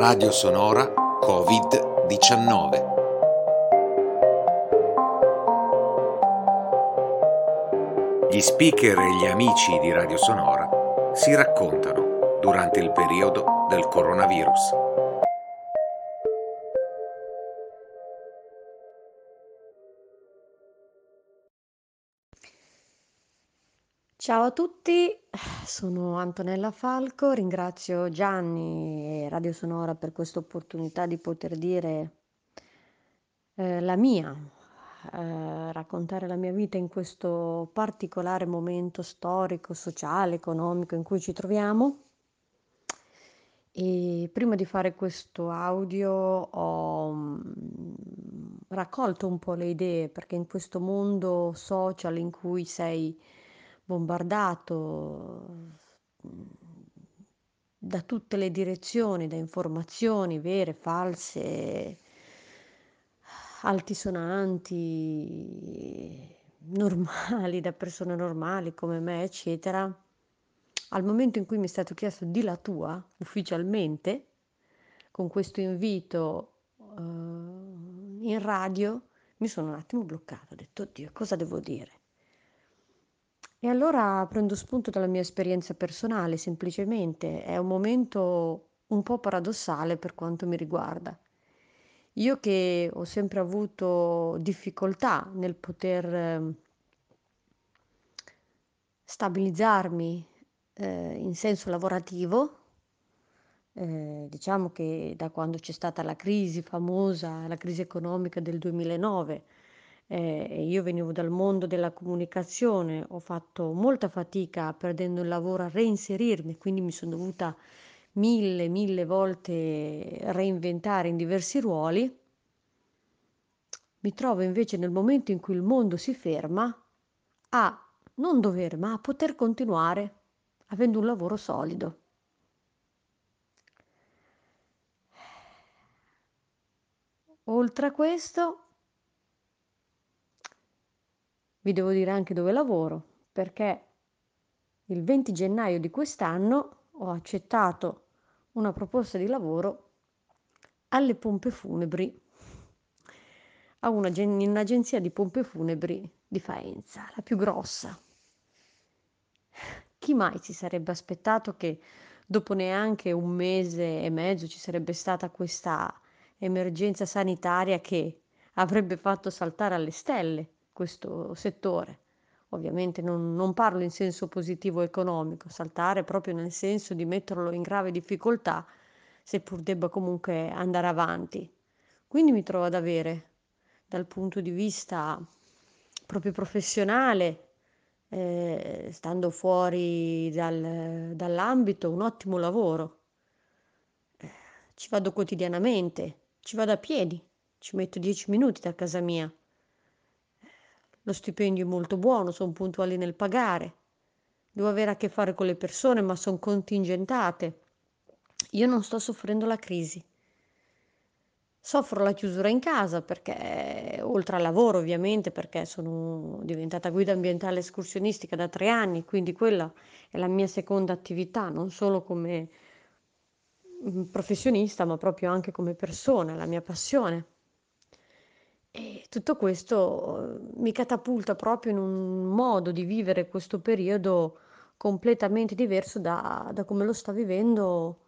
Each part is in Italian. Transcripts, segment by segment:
Radio Sonora Covid-19. Gli speaker e gli amici di Radio Sonora si raccontano durante il periodo del coronavirus. Ciao a tutti, sono Antonella Falco, ringrazio Gianni e Radio Sonora per questa opportunità di poter dire raccontare la mia vita in questo particolare momento storico, sociale, economico in cui ci troviamo. E prima di fare questo audio ho raccolto un po' le idee, perché in questo mondo social in cui sei bombardato da tutte le direzioni, da informazioni vere, false, altisonanti, normali, da persone normali come me, eccetera. Al momento in cui mi è stato chiesto di la tua, ufficialmente, con questo invito in radio, mi sono un attimo bloccata, ho detto, oddio, cosa devo dire? E allora prendo spunto dalla mia esperienza personale, semplicemente. È un momento un po' paradossale per quanto mi riguarda. Io che ho sempre avuto difficoltà nel poter stabilizzarmi in senso lavorativo, diciamo che da quando c'è stata la crisi famosa, la crisi economica del 2009, io venivo dal mondo della comunicazione, ho fatto molta fatica perdendo il lavoro a reinserirmi, quindi mi sono dovuta mille volte reinventare in diversi ruoli. Mi trovo invece nel momento in cui il mondo si ferma a non dover, ma a poter continuare avendo un lavoro solido. Oltre a questo, vi devo dire anche dove lavoro, perché il 20 gennaio di quest'anno ho accettato una proposta di lavoro alle pompe funebri, a un'agenzia di pompe funebri di Faenza, la più grossa. Chi mai si sarebbe aspettato che dopo neanche un mese e mezzo ci sarebbe stata questa emergenza sanitaria che avrebbe fatto saltare alle stelle questo settore? Ovviamente non parlo in senso positivo economico, saltare proprio nel senso di metterlo in grave difficoltà, seppur debba comunque andare avanti. Quindi mi trovo ad avere, dal punto di vista proprio professionale, stando fuori dall'ambito, un ottimo lavoro. Ci vado quotidianamente, ci vado a piedi, ci metto 10 minuti da casa mia. Lo stipendio è molto buono, sono puntuali nel pagare, devo avere a che fare con le persone, ma sono contingentate. Io non sto soffrendo la crisi, soffro la chiusura in casa, perché oltre al lavoro ovviamente, perché sono diventata guida ambientale escursionistica da 3 anni, quindi quella è la mia seconda attività, non solo come professionista ma proprio anche come persona, la mia passione. E tutto questo mi catapulta proprio in un modo di vivere questo periodo completamente diverso da come lo sta vivendo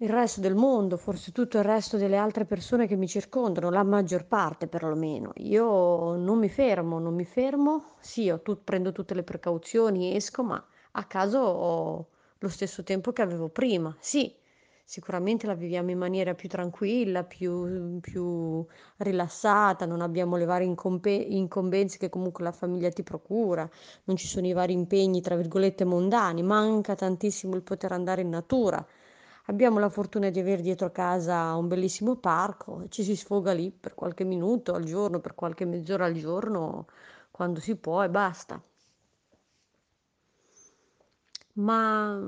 il resto del mondo, forse tutto il resto delle altre persone che mi circondano, la maggior parte perlomeno. Io non mi fermo, sì, prendo tutte le precauzioni, esco, ma a caso ho lo stesso tempo che avevo prima, sì. Sicuramente la viviamo in maniera più tranquilla, più rilassata, non abbiamo le varie incombenze che comunque la famiglia ti procura, non ci sono i vari impegni tra virgolette mondani, manca tantissimo il poter andare in natura. Abbiamo la fortuna di avere dietro casa un bellissimo parco, ci si sfoga lì per qualche minuto al giorno, per qualche mezz'ora al giorno, quando si può, e basta. Ma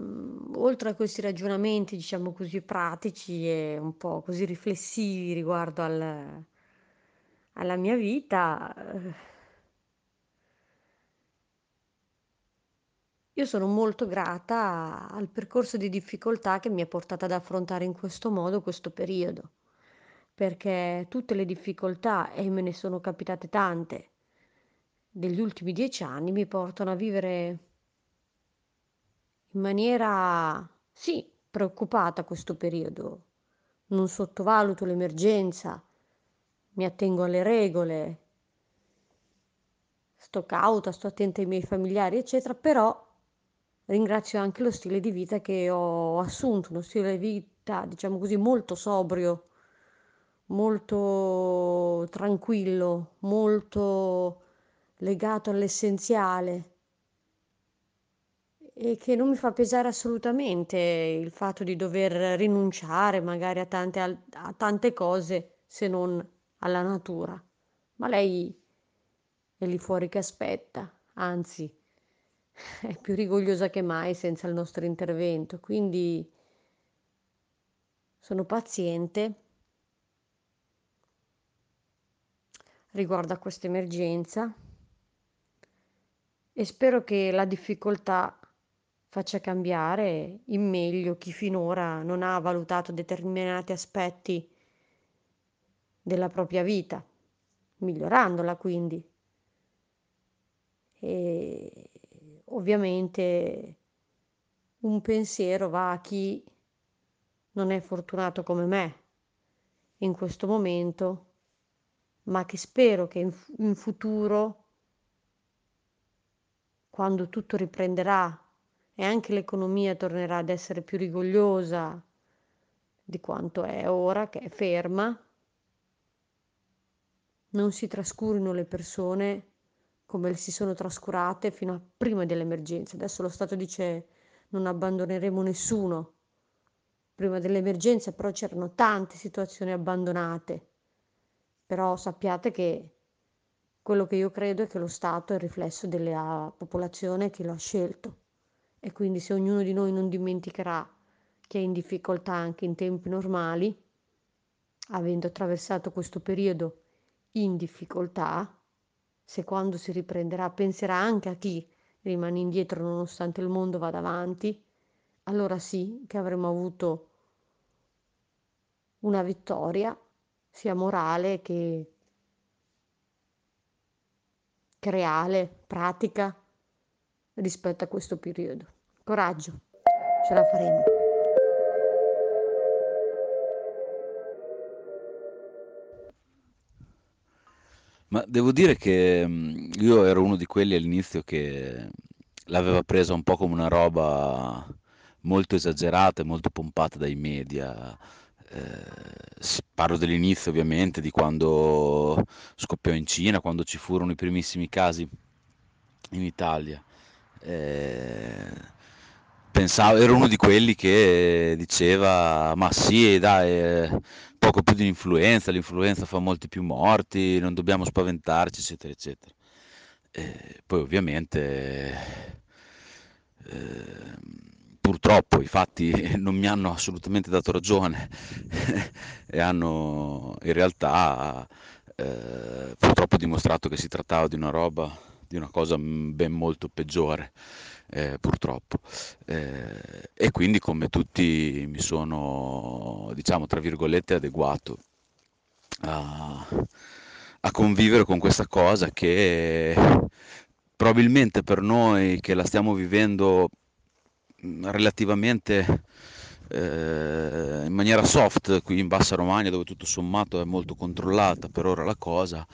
oltre a questi ragionamenti, diciamo così, pratici e un po' così riflessivi riguardo alla mia vita, Io sono molto grata al percorso di difficoltà che mi ha portata ad affrontare in questo modo questo periodo, perché tutte le difficoltà, e me ne sono capitate tante, degli ultimi 10 anni mi portano a vivere in maniera, sì, preoccupata questo periodo. Non sottovaluto l'emergenza, mi attengo alle regole, sto cauta, sto attenta ai miei familiari, eccetera, però ringrazio anche lo stile di vita che ho assunto, uno stile di vita, diciamo così, molto sobrio, molto tranquillo, molto legato all'essenziale e che non mi fa pesare assolutamente il fatto di dover rinunciare magari a tante cose se non alla natura. Ma lei è lì fuori che aspetta, anzi è più rigogliosa che mai senza il nostro intervento, quindi sono paziente riguardo a questa emergenza e spero che la difficoltà faccia cambiare in meglio chi finora non ha valutato determinati aspetti della propria vita, migliorandola quindi. E ovviamente un pensiero va a chi non è fortunato come me in questo momento, ma che spero che in futuro, quando tutto riprenderà e anche l'economia tornerà ad essere più rigogliosa di quanto è ora, che è ferma, non si trascurino le persone come si sono trascurate fino a prima dell'emergenza. Adesso lo Stato dice non abbandoneremo nessuno. Prima dell'emergenza però c'erano tante situazioni abbandonate. Però sappiate che quello che io credo è che lo Stato è il riflesso della popolazione che lo ha scelto. E quindi se ognuno di noi non dimenticherà che è in difficoltà anche in tempi normali, avendo attraversato questo periodo in difficoltà, se quando si riprenderà penserà anche a chi rimane indietro nonostante il mondo vada avanti, allora sì che avremo avuto una vittoria sia morale che reale, pratica rispetto a questo periodo. Coraggio, ce la faremo. Ma devo dire che io ero uno di quelli all'inizio che l'aveva presa un po' come una roba molto esagerata e molto pompata dai media. Parlo dell'inizio ovviamente, di quando scoppiò in Cina, quando ci furono i primissimi casi in Italia. Pensavo, ero uno di quelli che diceva ma sì dai, poco più di un'influenza, l'influenza fa molti più morti, non dobbiamo spaventarci eccetera eccetera. Poi ovviamente purtroppo i fatti non mi hanno assolutamente dato ragione e hanno in realtà purtroppo dimostrato che si trattava di una roba, di una cosa ben molto peggiore, purtroppo, e quindi come tutti mi sono, diciamo tra virgolette, adeguato a convivere con questa cosa che probabilmente per noi che la stiamo vivendo relativamente in maniera soft qui in Bassa Romagna, dove tutto sommato è molto controllata per ora la cosa,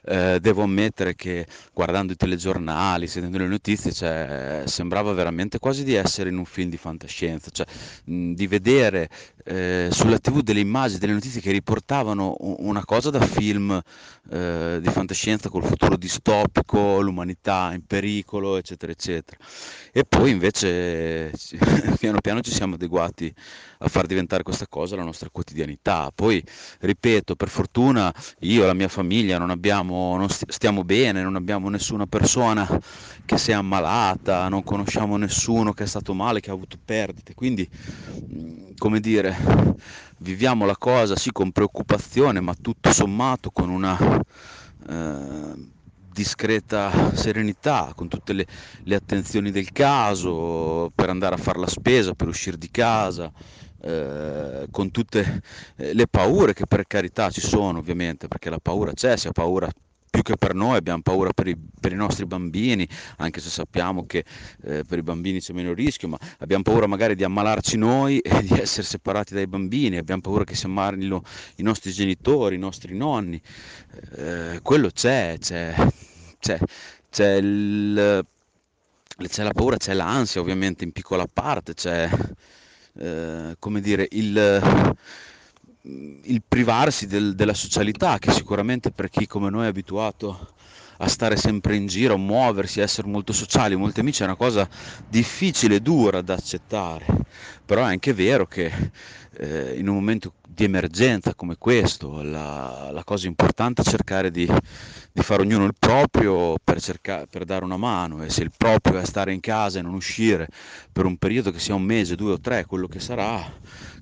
devo ammettere che guardando i telegiornali, sentendo le notizie, cioè, sembrava veramente quasi di essere in un film di fantascienza, cioè, di vedere sulla TV delle immagini, delle notizie che riportavano una cosa da film di fantascienza col futuro distopico, l'umanità in pericolo eccetera eccetera, e poi invece piano piano ci siamo adeguati a far diventare questa cosa la nostra quotidianità. Poi ripeto, per fortuna io e la mia famiglia stiamo bene, non abbiamo nessuna persona che si è ammalata, non conosciamo nessuno che è stato male, che ha avuto perdite, quindi come dire, viviamo la cosa sì con preoccupazione, ma tutto sommato con una discreta serenità, con tutte le attenzioni del caso, per andare a fare la spesa, per uscire di casa, con tutte le paure che per carità ci sono, ovviamente, perché la paura c'è, si ha paura più che per noi, abbiamo paura per i nostri bambini, anche se sappiamo che per i bambini c'è meno rischio, ma abbiamo paura magari di ammalarci noi e di essere separati dai bambini, abbiamo paura che si ammalino i nostri genitori, i nostri nonni, quello c'è la paura, c'è l'ansia ovviamente in piccola parte, c'è il privarsi della socialità, che sicuramente per chi come noi è abituato a stare sempre in giro, a muoversi, a essere molto sociali, molti amici, è una cosa difficile e dura da accettare, però è anche vero che in un momento di emergenza come questo la cosa importante è cercare di fare ognuno il proprio per dare una mano, e se il proprio è stare in casa e non uscire per un periodo, che sia un mese, 2 o 3, quello che sarà,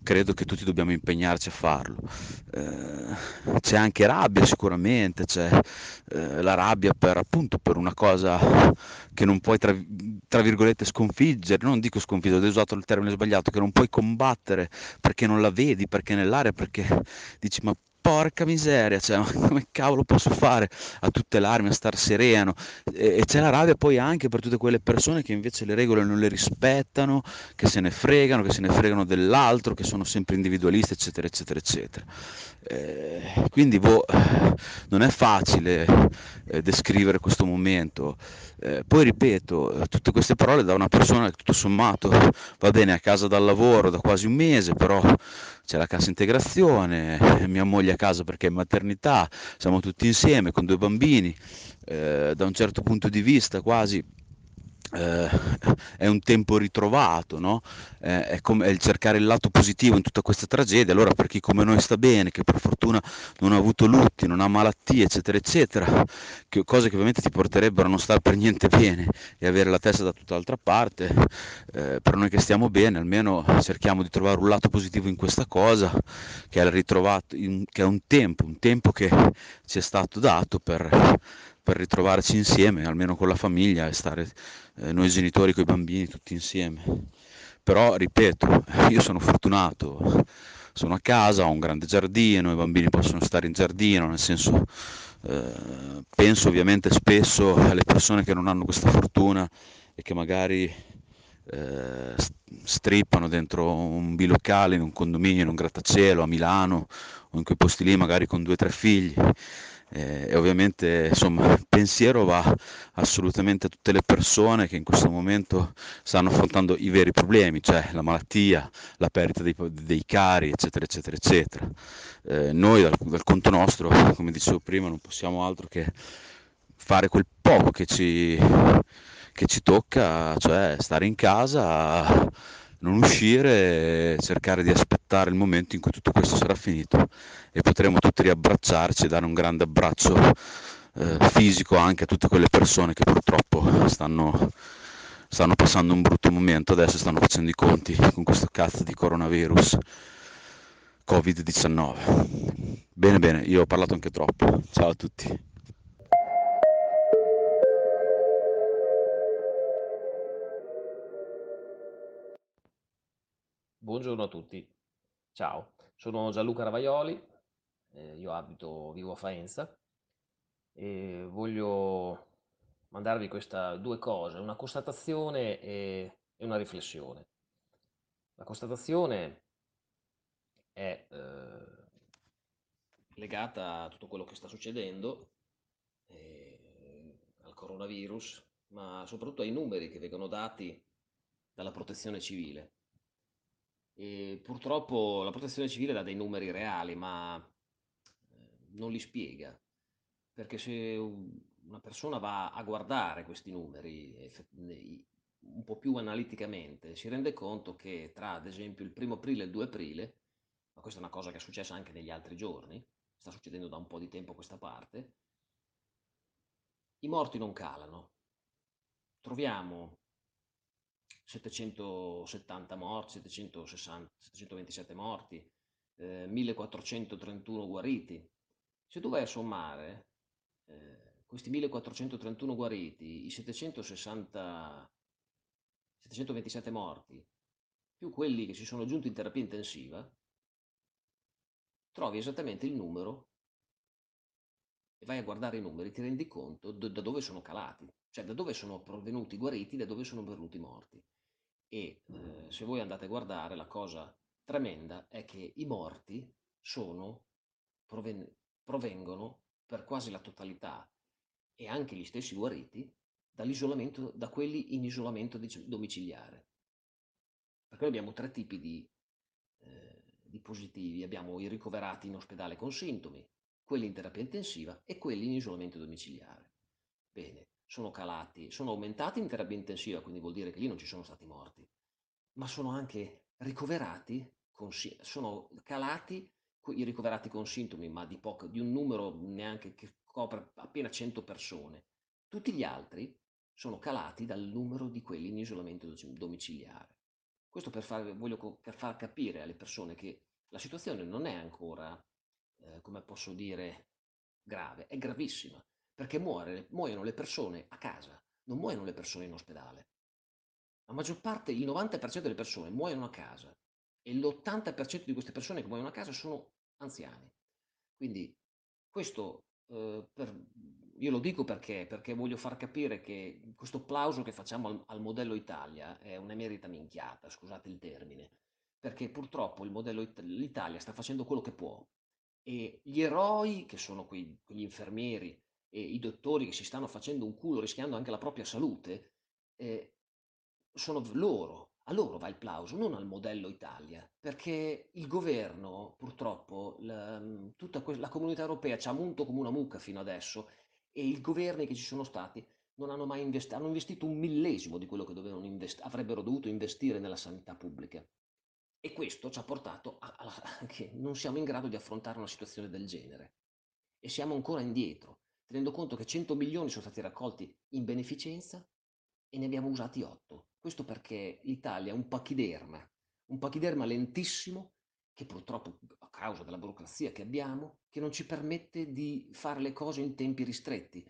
credo che tutti dobbiamo impegnarci a farlo. C'è anche rabbia sicuramente, c'è la rabbia per una cosa che non puoi tra virgolette sconfiggere, non dico sconfiggere, ho usato il termine sbagliato, che non puoi combattere perché non la vedi, perché è nell'aria, perché dici ma porca miseria, cioè, ma come cavolo posso fare a tutelarmi, a star sereno? E c'è la rabbia poi anche per tutte quelle persone che invece le regole non le rispettano, che se ne fregano, dell'altro, che sono sempre individualiste, eccetera, eccetera, eccetera. Quindi non è facile descrivere questo momento. Poi ripeto, tutte queste parole da una persona che tutto sommato va bene, a casa dal lavoro da quasi un mese, però c'è la cassa integrazione, mia moglie a casa perché è in maternità, siamo tutti insieme con 2 bambini, da un certo punto di vista quasi è un tempo ritrovato, no? È il cercare il lato positivo in tutta questa tragedia. Allora per chi come noi sta bene, che per fortuna non ha avuto lutti, non ha malattie, eccetera eccetera, cose che ovviamente ti porterebbero a non star per niente bene e avere la testa da tutt'altra parte, per noi che stiamo bene almeno cerchiamo di trovare un lato positivo in questa cosa, che è ritrovato, che è un tempo che ci è stato dato per ritrovarci insieme, almeno con la famiglia, e stare noi genitori con i bambini tutti insieme. Però ripeto, io sono fortunato, sono a casa, ho un grande giardino, i bambini possono stare in giardino, nel senso penso ovviamente spesso alle persone che non hanno questa fortuna e che magari strippano dentro un bilocale, in un condominio, in un grattacielo a Milano o in quei posti lì, magari con 2 o 3 figli. E ovviamente insomma il pensiero va assolutamente a tutte le persone che in questo momento stanno affrontando i veri problemi, cioè la malattia, la perdita dei cari, eccetera eccetera eccetera. Noi dal conto nostro, come dicevo prima, non possiamo altro che fare quel poco che ci tocca, cioè stare in casa, non uscire, cercare di aspettare il momento in cui tutto questo sarà finito e potremo tutti riabbracciarci e dare un grande abbraccio fisico anche a tutte quelle persone che purtroppo stanno passando un brutto momento adesso, stanno facendo i conti con questo cazzo di coronavirus Covid-19. Bene, io ho parlato anche troppo, ciao a tutti. Buongiorno a tutti, ciao, sono Gianluca Ravaioli, io vivo a Faenza e voglio mandarvi queste 2 cose, una constatazione e una riflessione. La constatazione è legata a tutto quello che sta succedendo, al coronavirus, ma soprattutto ai numeri che vengono dati dalla Protezione Civile. E purtroppo la Protezione Civile dà dei numeri reali, ma non li spiega, perché se una persona va a guardare questi numeri un po' più analiticamente, si rende conto che tra ad esempio il 1° aprile e il 2 aprile, ma questa è una cosa che è successa anche negli altri giorni, sta succedendo da un po' di tempo a questa parte, i morti non calano, troviamo 770 morti, 727 morti, 1431 guariti. Se tu vai a sommare questi 1431 guariti, i 727 morti, più quelli che si sono aggiunti in terapia intensiva, trovi esattamente il numero e vai a guardare i numeri, ti rendi conto da dove sono calati, cioè da dove sono provenuti i guariti, da dove sono venuti i morti. E se voi andate a guardare, la cosa tremenda è che i morti provengono per quasi la totalità, e anche gli stessi guariti, dall'isolamento, da quelli in isolamento domiciliare. Perché abbiamo tre tipi di positivi: abbiamo i ricoverati in ospedale con sintomi, quelli in terapia intensiva e quelli in isolamento domiciliare. Bene, sono calati, sono aumentati in terapia intensiva, quindi vuol dire che lì non ci sono stati morti, ma sono anche ricoverati, sono calati i ricoverati con sintomi, ma di un numero neanche che copre appena 100 persone. Tutti gli altri sono calati dal numero di quelli in isolamento domiciliare. Questo per far capire alle persone che la situazione non è ancora, come posso dire, grave, è gravissima, perché muoiono le persone a casa, non muoiono le persone in ospedale. La maggior parte, il 90% delle persone muoiono a casa, e l'80% di queste persone che muoiono a casa sono anziani. Quindi questo io lo dico perché voglio far capire che questo plauso che facciamo al modello Italia è un'emerita minchiata, scusate il termine, perché purtroppo l'Italia sta facendo quello che può, e gli eroi che sono quegli infermieri e i dottori che si stanno facendo un culo rischiando anche la propria salute, sono loro. A loro va il plauso, non al modello Italia, perché il governo, purtroppo, tutta la comunità europea ci ha munto come una mucca fino adesso, e i governi che ci sono stati non hanno mai investito, hanno investito 1/1000 di quello che avrebbero dovuto investire nella sanità pubblica. E questo ci ha portato a che non siamo in grado di affrontare una situazione del genere. E siamo ancora indietro, tenendo conto che 100 milioni sono stati raccolti in beneficenza e ne abbiamo usati 8. Questo perché l'Italia è un pachiderma lentissimo, che purtroppo a causa della burocrazia che abbiamo, che non ci permette di fare le cose in tempi ristretti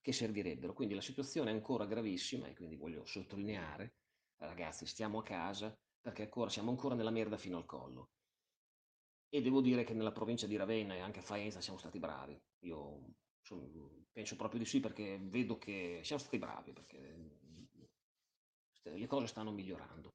che servirebbero. Quindi la situazione è ancora gravissima, e quindi voglio sottolineare, ragazzi, stiamo a casa perché siamo ancora nella merda fino al collo. E devo dire che nella provincia di Ravenna e anche a Faenza siamo stati bravi. Io penso proprio di sì, perché vedo che siamo stati bravi, perché le cose stanno migliorando.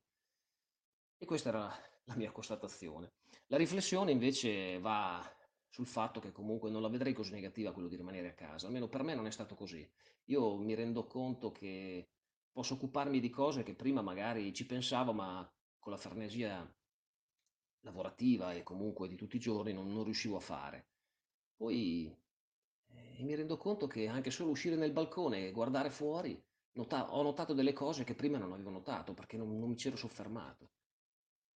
E questa era la mia constatazione. La riflessione invece va sul fatto che comunque non la vedrei così negativa, quello di rimanere a casa. Almeno per me non è stato così. Io mi rendo conto che posso occuparmi di cose che prima magari ci pensavo, ma con la frenesia lavorativa e comunque di tutti i giorni non riuscivo a fare. Poi mi rendo conto che anche solo uscire nel balcone e guardare fuori, ho notato delle cose che prima non avevo notato, perché non mi c'ero soffermato.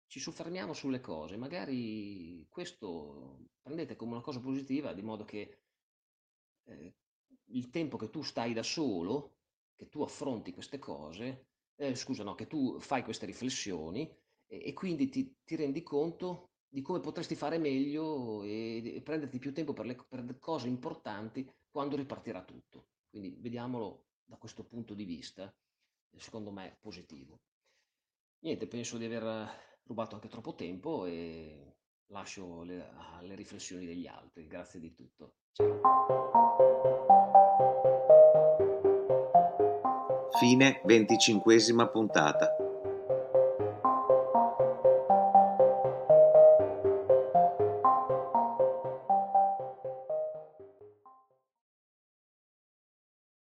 Ci soffermiamo sulle cose, magari questo prendete come una cosa positiva, di modo che il tempo che tu stai da solo, che tu affronti queste cose, che tu fai queste riflessioni, e quindi ti rendi conto di come potresti fare meglio e prenderti più tempo per cose importanti quando ripartirà tutto. Quindi vediamolo da questo punto di vista, secondo me, positivo. Niente, penso di aver rubato anche troppo tempo, e lascio alle riflessioni degli altri. Grazie di tutto. Ciao. Fine 25ª puntata.